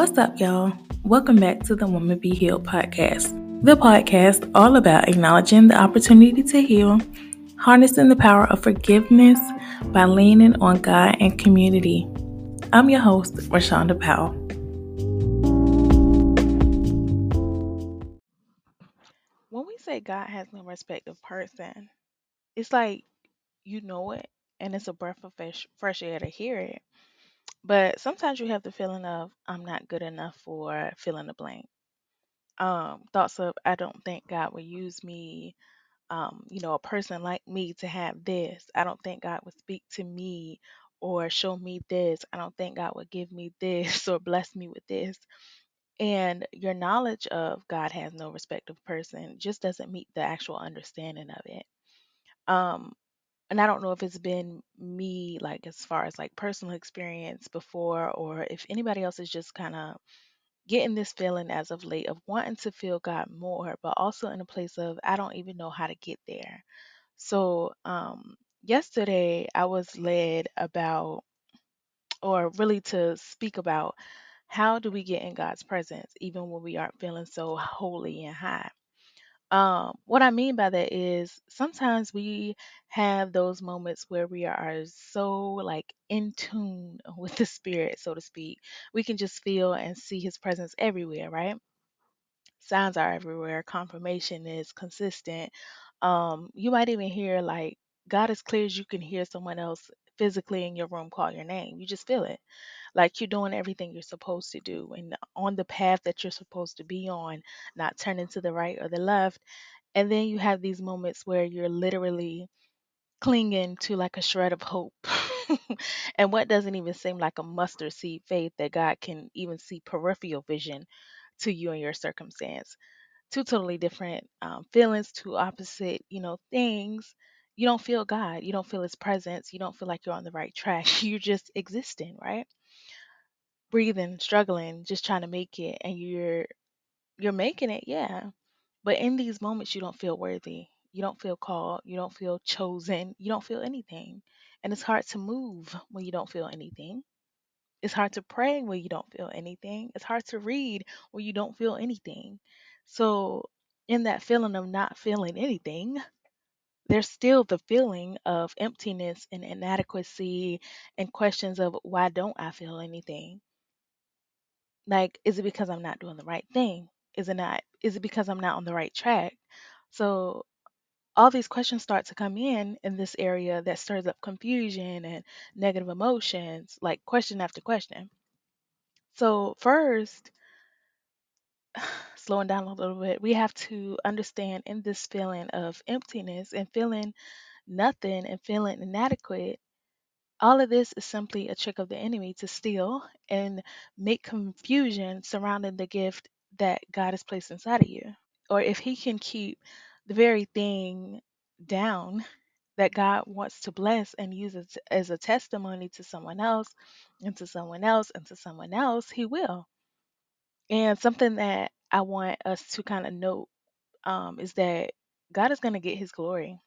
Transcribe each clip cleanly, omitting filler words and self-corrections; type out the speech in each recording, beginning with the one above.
What's up, y'all? Welcome back to the Woman Be Healed podcast, the podcast all about acknowledging the opportunity to heal, harnessing the power of forgiveness by leaning on God and community. I'm your host, Rashonda Powell. When we say God has no respect of person, it's like you know it, and it's a breath of fresh air to hear it. But sometimes you have the feeling of, I'm not good enough for fill in the blank. Thoughts of, I don't think God would use me, a person like me to have this. I don't think God would speak to me or show me this. I don't think God would give me this or bless me with this. And your knowledge of God has no respect of person just doesn't meet the actual understanding of it. And I don't know if it's been me, like as far as like personal experience before, or if anybody else is just kind of getting this feeling as of late of wanting to feel God more, but also in a place of, I don't even know how to get there. So yesterday I was led about, or really to speak about, how do we get in God's presence, even when we aren't feeling so holy and high? What I mean by that is sometimes we have those moments where we are so like in tune with the spirit, so to speak. We can just feel and see his presence everywhere, right? Signs are everywhere. Confirmation is consistent. You might even hear like God is clear as you can hear someone else physically in your room call your name. You just feel it. Like you're doing everything you're supposed to do and on the path that you're supposed to be on, not turning to the right or the left. And then you have these moments where you're literally clinging to like a shred of hope and what doesn't even seem like a mustard seed faith that God can even see peripheral vision to you and your circumstance. Two totally different feelings, two opposite, things. You don't feel God. You don't feel his presence. You don't feel like you're on the right track. You're just existing, right? Breathing, struggling, just trying to make it, and you're making it, yeah. But in these moments, you don't feel worthy. You don't feel called. You don't feel chosen. You don't feel anything. And it's hard to move when you don't feel anything. It's hard to pray when you don't feel anything. It's hard to read when you don't feel anything. So in that feeling of not feeling anything, there's still the feeling of emptiness and inadequacy and questions of, why don't I feel anything? Like, is it because I'm not doing the right thing? Is it because I'm not on the right track? So all these questions start to come in this area that stirs up confusion and negative emotions, like question after question. So first, slowing down a little bit, we have to understand in this feeling of emptiness and feeling nothing and feeling inadequate, all of this is simply a trick of the enemy to steal and make confusion surrounding the gift that God has placed inside of you. Or if he can keep the very thing down that God wants to bless and use it as a testimony to someone else and to someone else and to someone else, he will. And something that I want us to kind of note is that God is going to get his glory.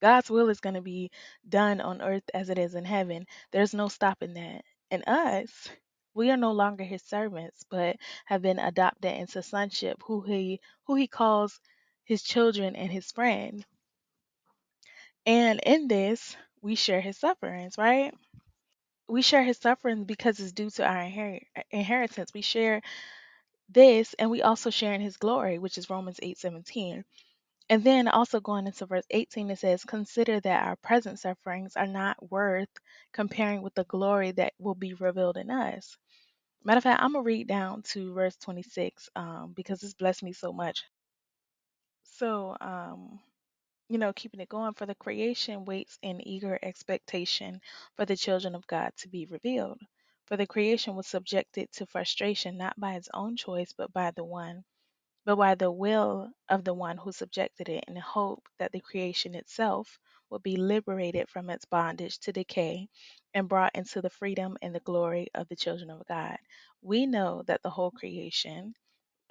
God's will is going to be done on earth as it is in heaven. There's no stopping that. And us, we are no longer his servants, but have been adopted into sonship, who he calls his children and his friend. And in this, we share his sufferings, right? We share his suffering because it's due to our inheritance. We share this, and we also share in his glory, which is Romans 8:17. And then also going into verse 18, it says, consider that our present sufferings are not worth comparing with the glory that will be revealed in us. Matter of fact, I'm going to read down to verse 26 because this blessed me so much. So, keeping it going, for the creation waits in eager expectation for the children of God to be revealed. For the creation was subjected to frustration, not by its own choice, but by the will of the one who subjected it, in hope that the creation itself will be liberated from its bondage to decay and brought into the freedom and the glory of the children of God. We know that the whole creation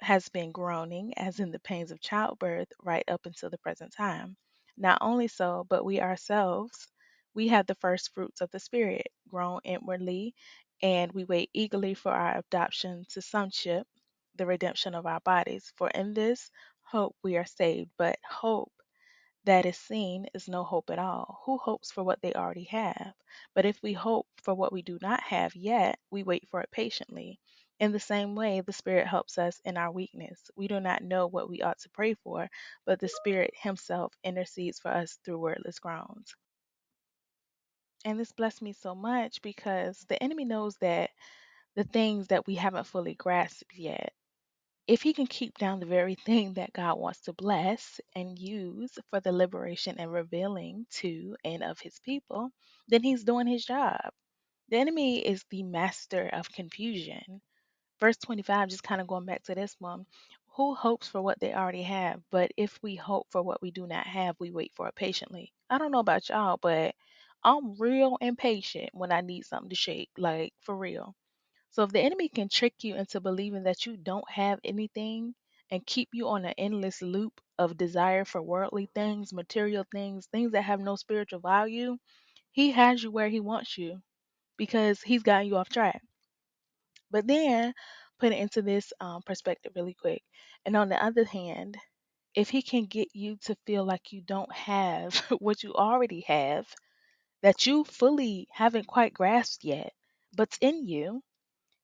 has been groaning, as in the pains of childbirth, right up until the present time. Not only so, but we ourselves, we have the first fruits of the Spirit, grown inwardly And we wait eagerly for our adoption to sonship, the redemption of our bodies. For in this hope we are saved, but hope that is seen is no hope at all. Who hopes for what they already have? But if we hope for what we do not have yet, we wait for it patiently. In the same way, the Spirit helps us in our weakness. We do not know what we ought to pray for, but the Spirit himself intercedes for us through wordless groans. And this blessed me so much because the enemy knows that the things that we haven't fully grasped yet, if he can keep down the very thing that God wants to bless and use for the liberation and revealing to and of his people, then he's doing his job. The enemy is the master of confusion. Verse 25, just kind of going back to this one, who hopes for what they already have? But if we hope for what we do not have, we wait for it patiently. I don't know about y'all, but I'm real impatient when I need something to shake, like for real. So if the enemy can trick you into believing that you don't have anything and keep you on an endless loop of desire for worldly things, material things, things that have no spiritual value, he has you where he wants you because he's gotten you off track. But then put it into this perspective really quick. And on the other hand, if he can get you to feel like you don't have what you already have, that you fully haven't quite grasped yet, but's in you,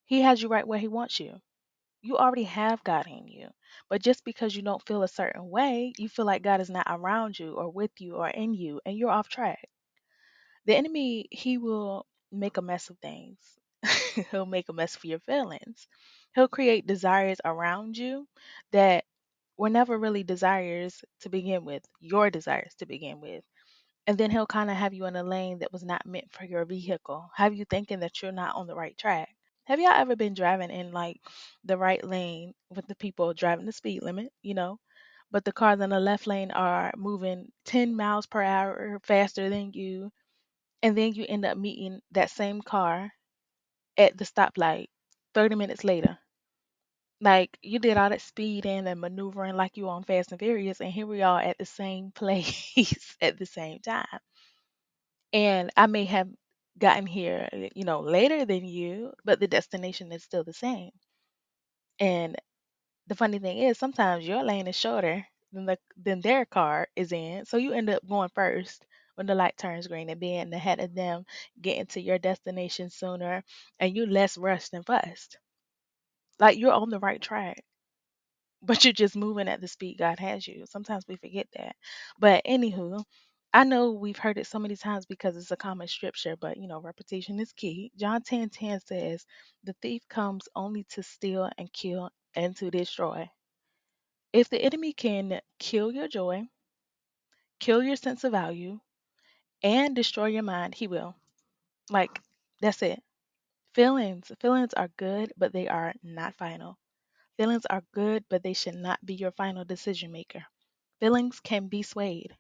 he has you right where he wants you. You already have God in you. But just because you don't feel a certain way, you feel like God is not around you or with you or in you, and you're off track. The enemy, he will make a mess of things. He'll make a mess of your feelings. He'll create desires around you that were never really desires to begin with, your desires to begin with. And then he'll kind of have you in a lane that was not meant for your vehicle, have you thinking that you're not on the right track. Have y'all ever been driving in like the right lane with the people driving the speed limit, but the cars in the left lane are moving 10 miles per hour faster than you. And then you end up meeting that same car at the stoplight 30 minutes later. Like you did all that speeding and maneuvering like you on Fast and Furious. And here we are at the same place at the same time. And I may have gotten here, later than you, but the destination is still the same. And the funny thing is, sometimes your lane is shorter than their car is in, so you end up going first when the light turns green and being ahead of them, getting to your destination sooner, and you less rushed and fussed. Like you're on the right track, but you're just moving at the speed God has you. Sometimes we forget that. But anywho, I know we've heard it so many times because it's a common scripture, but repetition is key. John 10:10 says, "The thief comes only to steal and kill and to destroy." If the enemy can kill your joy, kill your sense of value, and destroy your mind, he will. Like, that's it. Feelings are good, but they are not final. Feelings are good, but they should not be your final decision maker. Feelings can be swayed.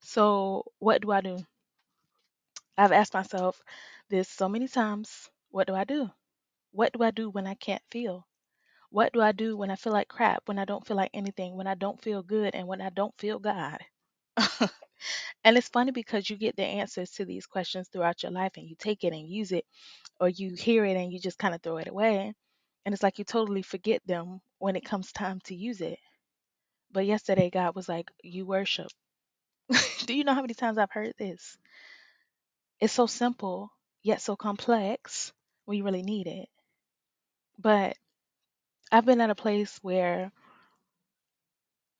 So what do I do? I've asked myself this so many times. What do I do? What do I do when I can't feel? What do I do when I feel like crap, when I don't feel like anything, when I don't feel good, and when I don't feel God? And it's funny because you get the answers to these questions throughout your life and you take it and use it, or you hear it and you just kind of throw it away. And it's like you totally forget them when it comes time to use it. But yesterday, God was like, you worship. Do you know how many times I've heard this? It's so simple, yet so complex when you really need it. But I've been at a place where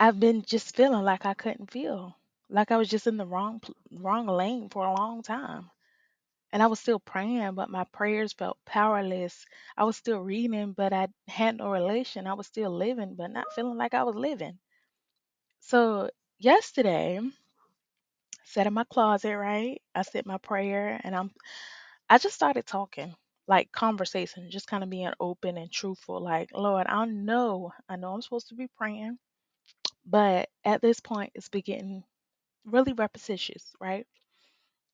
I've been just feeling like I couldn't feel, like I was just in the wrong lane for a long time. And I was still praying, but my prayers felt powerless. I was still reading, but I had no relation. I was still living, but not feeling like I was living. So yesterday, sat in my closet, right? I said my prayer and I just started talking, like conversation, just kind of being open and truthful. Like, Lord, I know I'm supposed to be praying, but at this point it's been getting really repetitious, right?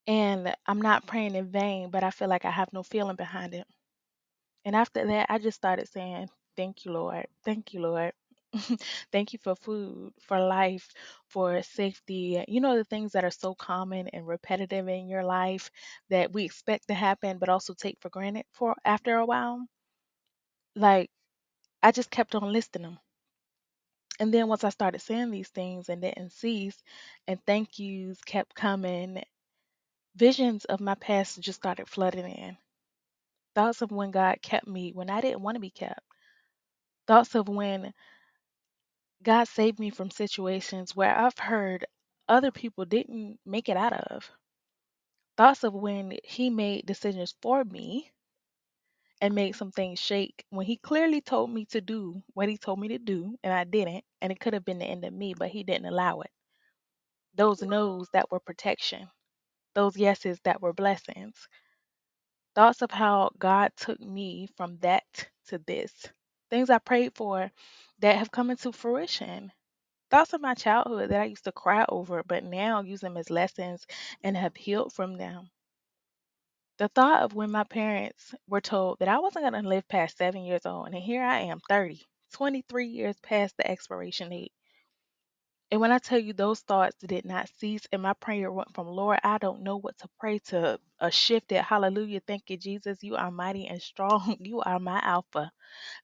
And I'm not praying in vain, but I feel like I have no feeling behind it. And after that, I just started saying, thank you, Lord. Thank you, Lord. Thank you for food, for life, for safety. The things that are so common and repetitive in your life that we expect to happen, but also take for granted for after a while. Like, I just kept on listing them. And then once I started saying these things and didn't cease, and thank yous kept coming, visions of my past just started flooding in. Thoughts of when God kept me when I didn't want to be kept. Thoughts of when God saved me from situations where I've heard other people didn't make it out of. Thoughts of when He made decisions for me and made some things shake, when He clearly told me to do what He told me to do, and I didn't, and it could have been the end of me, but He didn't allow it. Those no's that were protection. Those yeses that were blessings. Thoughts of how God took me from that to this. Things I prayed for that have come into fruition. Thoughts of my childhood that I used to cry over, but now use them as lessons and have healed from them. The thought of when my parents were told that I wasn't going to live past 7 years old, and here I am, 30, 23 years past the expiration date. And when I tell you those thoughts did not cease, and my prayer went from, Lord, I don't know what to pray, to a shifted, hallelujah, thank you, Jesus, you are mighty and strong. You are my Alpha.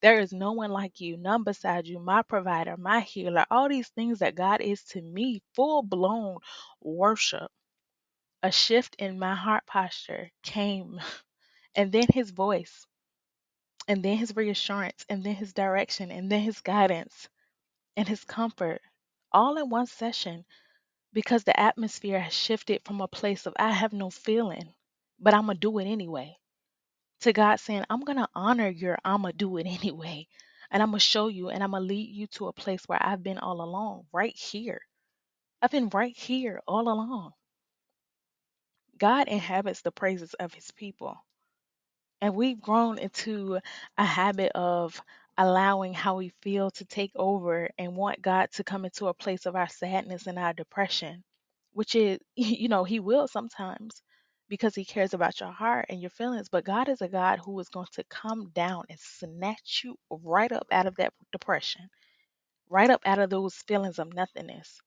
There is no one like you, none beside you, my provider, my healer, all these things that God is to me, full-blown worship. A shift in my heart posture came, and then His voice, and then His reassurance, and then His direction, and then His guidance, and His comfort. All in one session, because the atmosphere has shifted from a place of I have no feeling, but I'm going to do it anyway, to God saying, I'm going to honor your I'm going to do it anyway, and I'm going to show you, and I'm going to lead you to a place where I've been all along, right here. I've been right here all along. God inhabits the praises of His people, and we've grown into a habit of allowing how we feel to take over and want God to come into a place of our sadness and our depression, which is, He will sometimes because He cares about your heart and your feelings. But God is a God who is going to come down and snatch you right up out of that depression, right up out of those feelings of nothingness,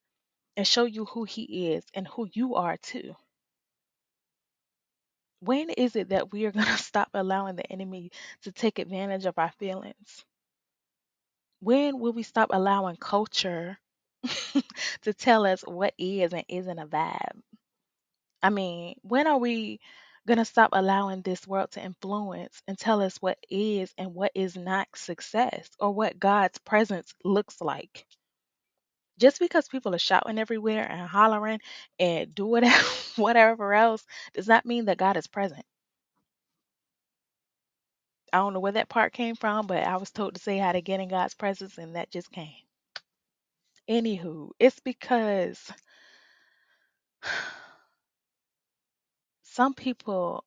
and show you who He is and who you are too. When is it that we are going to stop allowing the enemy to take advantage of our feelings? When will we stop allowing culture to tell us what is and isn't a vibe? I mean, when are we going to stop allowing this world to influence and tell us what is and what is not success, or what God's presence looks like? Just because people are shouting everywhere and hollering and doing whatever else does not mean that God is present. I don't know where that part came from, but I was told to say how to get in God's presence, and that just came. Anywho, it's because some people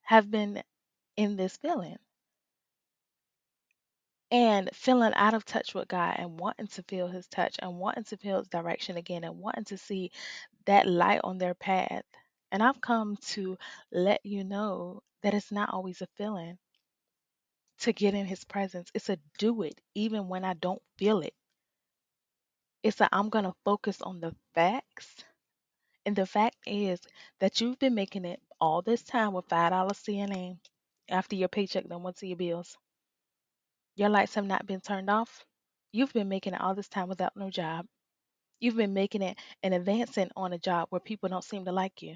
have been in this feeling and feeling out of touch with God, and wanting to feel His touch, and wanting to feel His direction again, and wanting to see that light on their path. And I've come to let you know that it's not always a feeling to get in His presence. It's a do it, even when I don't feel it. It's a I'm going to focus on the facts. And the fact is that you've been making it all this time with $5 CNN after your paycheck then went to your bills. Your lights have not been turned off. You've been making it all this time without no job. You've been making it and advancing on a job where people don't seem to like you.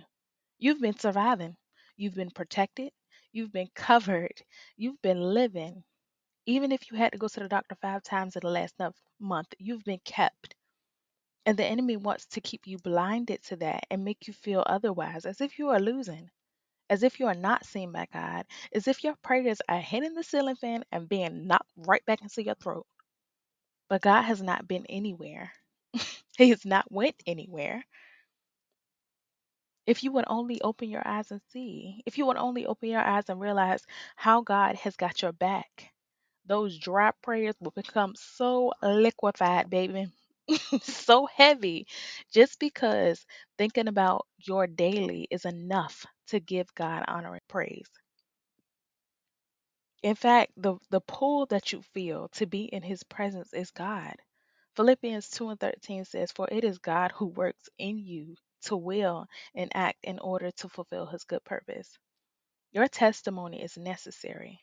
You've been surviving. You've been protected. You've been covered. You've been living. Even if you had to go to the doctor 5 times in the last month, you've been kept. And the enemy wants to keep you blinded to that and make you feel otherwise, as if you are losing, as if you are not seen by God, as if your prayers are hitting the ceiling fan and being knocked right back into your throat. But God has not been anywhere. He has not went anywhere. If you would only open your eyes and see, if you would only open your eyes and realize how God has got your back, those dry prayers will become so liquefied, baby, so heavy, just because thinking about your daily is enough to give God honor and praise. In fact, the pull that you feel to be in his presence is God. Philippians 2:13 says, "For it is God who works in you to will and act in order to fulfill his good purpose." Your testimony is necessary.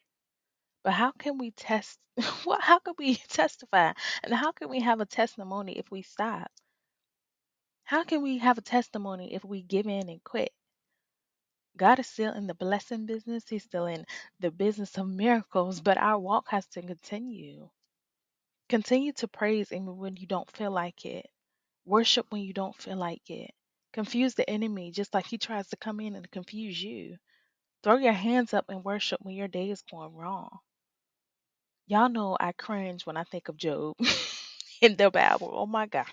But how can we how can we testify? And how can we have a testimony if we stop? How can we have a testimony if we give in and quit? God is still in the blessing business. He's still in the business of miracles, but our walk has to continue. Continue to praise even when you don't feel like it. Worship when you don't feel like it. Confuse the enemy just like he tries to come in and confuse you. Throw your hands up and worship when your day is going wrong. Y'all know I cringe when I think of Job in the Bible. Oh my God.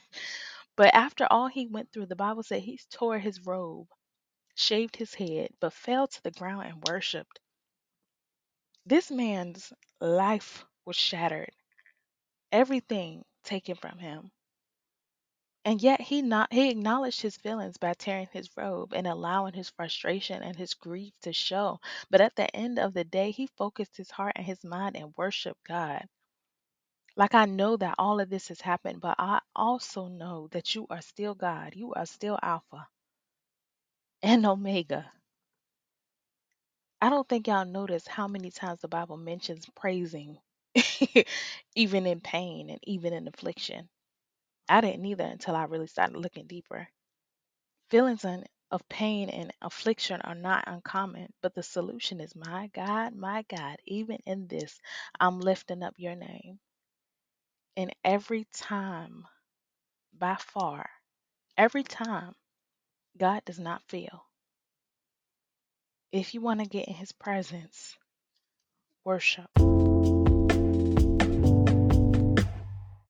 But after all he went through, the Bible said he tore his robe, shaved his head, but fell to the ground and worshiped. This man's life was shattered. Everything taken from him. And yet he acknowledged his feelings by tearing his robe and allowing his frustration and his grief to show. But at the end of the day, he focused his heart and his mind and worshiped God. Like, I know that all of this has happened, but I also know that you are still God. You are still Alpha and Omega. I don't think y'all notice how many times the Bible mentions praising, even in pain and even in affliction. I didn't either until I really started looking deeper. Feelings of pain and affliction are not uncommon, but the solution is, my God, even in this, I'm lifting up your name. And every time, by far, every time, God does not fail. If you want to get in his presence, worship.